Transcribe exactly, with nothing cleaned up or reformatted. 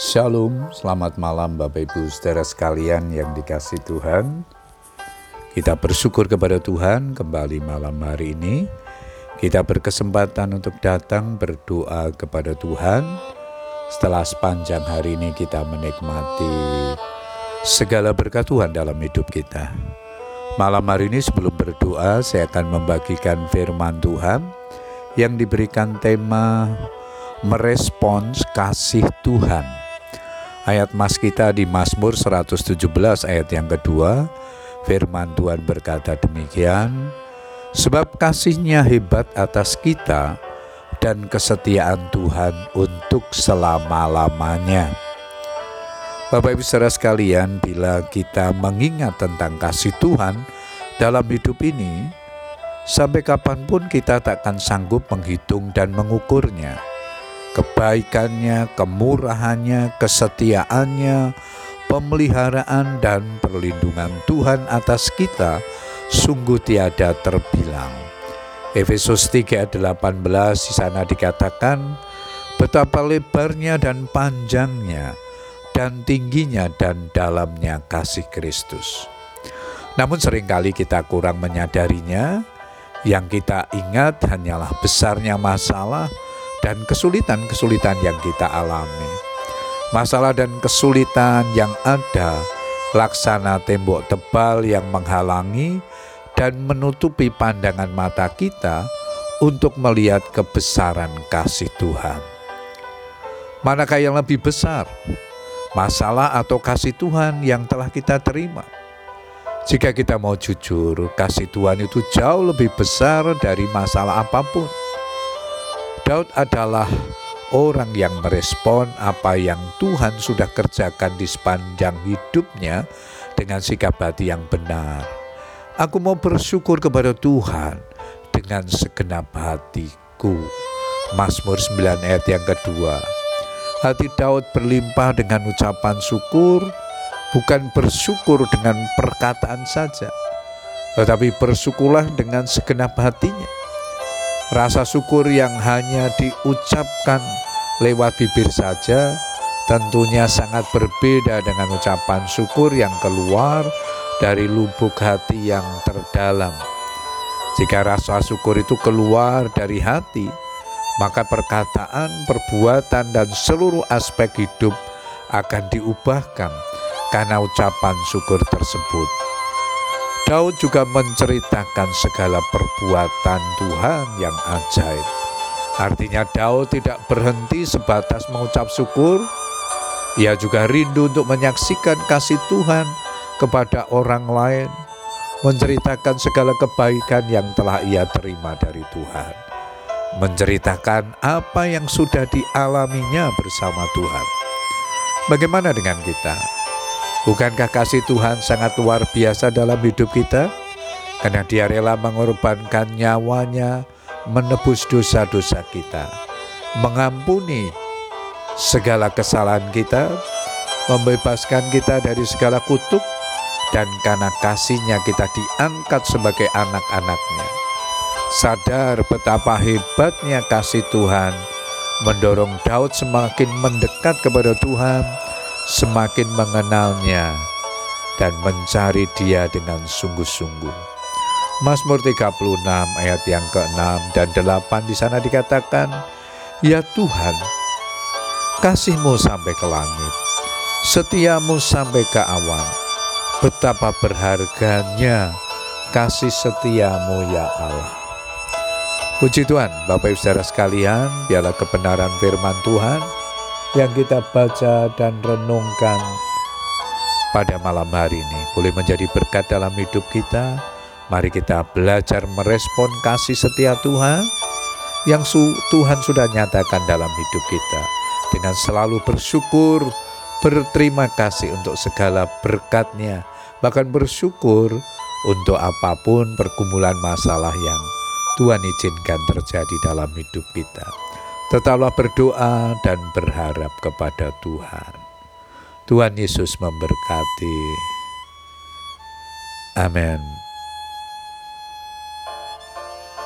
Shalom, selamat malam Bapak Ibu saudara sekalian yang dikasih Tuhan. Kita bersyukur kepada Tuhan kembali malam hari ini. Kita berkesempatan untuk datang berdoa kepada Tuhan. Setelah sepanjang hari ini kita menikmati segala berkat Tuhan dalam hidup kita. Malam hari ini sebelum berdoa saya akan membagikan firman Tuhan yang diberikan tema merespons kasih Tuhan. Ayat mas kita di Mazmur seratus tujuh belas ayat yang kedua, firman Tuhan berkata demikian, sebab kasih-Nya hebat atas kita dan kesetiaan Tuhan untuk selama-lamanya. Bapak Ibu saudara sekalian, bila kita mengingat tentang kasih Tuhan dalam hidup ini, sampai kapanpun kita takkan sanggup menghitung dan mengukurnya. Kebaikannya, kemurahannya, kesetiaannya, pemeliharaan dan perlindungan Tuhan atas kita sungguh tiada terbilang. Efesus tiga ayat delapan belas di sana dikatakan, betapa lebarnya dan panjangnya dan tingginya dan dalamnya kasih Kristus. Namun seringkali kita kurang menyadarinya, yang kita ingat hanyalah besarnya masalah dan kesulitan-kesulitan yang kita alami. Masalah dan kesulitan yang ada laksana tembok tebal yang menghalangi dan menutupi pandangan mata kita untuk melihat kebesaran kasih Tuhan. Manakah yang lebih besar? Masalah atau kasih Tuhan yang telah kita terima? Jika kita mau jujur, kasih Tuhan itu jauh lebih besar dari masalah apapun. Daud adalah orang yang merespon apa yang Tuhan sudah kerjakan di sepanjang hidupnya dengan sikap hati yang benar. Aku mau bersyukur kepada Tuhan dengan segenap hatiku. Mazmur sembilan ayat yang kedua. Hati Daud berlimpah dengan ucapan syukur, bukan bersyukur dengan perkataan saja, tetapi bersyukurlah dengan segenap hatinya. Rasa syukur yang hanya diucapkan lewat bibir saja tentunya sangat berbeda dengan ucapan syukur yang keluar dari lubuk hati yang terdalam. Jika rasa syukur itu keluar dari hati, maka perkataan, perbuatan, dan seluruh aspek hidup akan diubahkan karena ucapan syukur tersebut. Daud juga menceritakan segala perbuatan Tuhan yang ajaib. Artinya Daud tidak berhenti sebatas mengucap syukur. Ia juga rindu untuk menyaksikan kasih Tuhan kepada orang lain, menceritakan segala kebaikan yang telah ia terima dari Tuhan, menceritakan apa yang sudah dialaminya bersama Tuhan. Bagaimana dengan kita? Bukankah kasih Tuhan sangat luar biasa dalam hidup kita? Karena Dia rela mengorbankan nyawanya, menebus dosa-dosa kita, mengampuni segala kesalahan kita, membebaskan kita dari segala kutuk, dan karena kasih-Nya kita diangkat sebagai anak-anak-Nya. Sadar betapa hebatnya kasih Tuhan, mendorong Daud semakin mendekat kepada Tuhan, semakin mengenalnya dan mencari Dia dengan sungguh-sungguh. Mazmur tiga puluh enam ayat yang keenam dan delapan di sana dikatakan, ya Tuhan, kasih-Mu sampai ke langit, setia-Mu sampai ke awan. Betapa berharganya kasih setia-Mu ya Allah. Puji Tuhan, Bapak Ibu saudara sekalian, biarlah kebenaran firman Tuhan yang kita baca dan renungkan pada malam hari ini boleh menjadi berkat dalam hidup kita. Mari kita belajar merespon kasih setia Tuhan yang Tuhan sudah nyatakan dalam hidup kita dengan selalu bersyukur, berterima kasih untuk segala berkat-Nya, bahkan bersyukur untuk apapun pergumulan masalah yang Tuhan izinkan terjadi dalam hidup kita. Tetaplah berdoa dan berharap kepada Tuhan. Tuhan Yesus memberkati. Amin.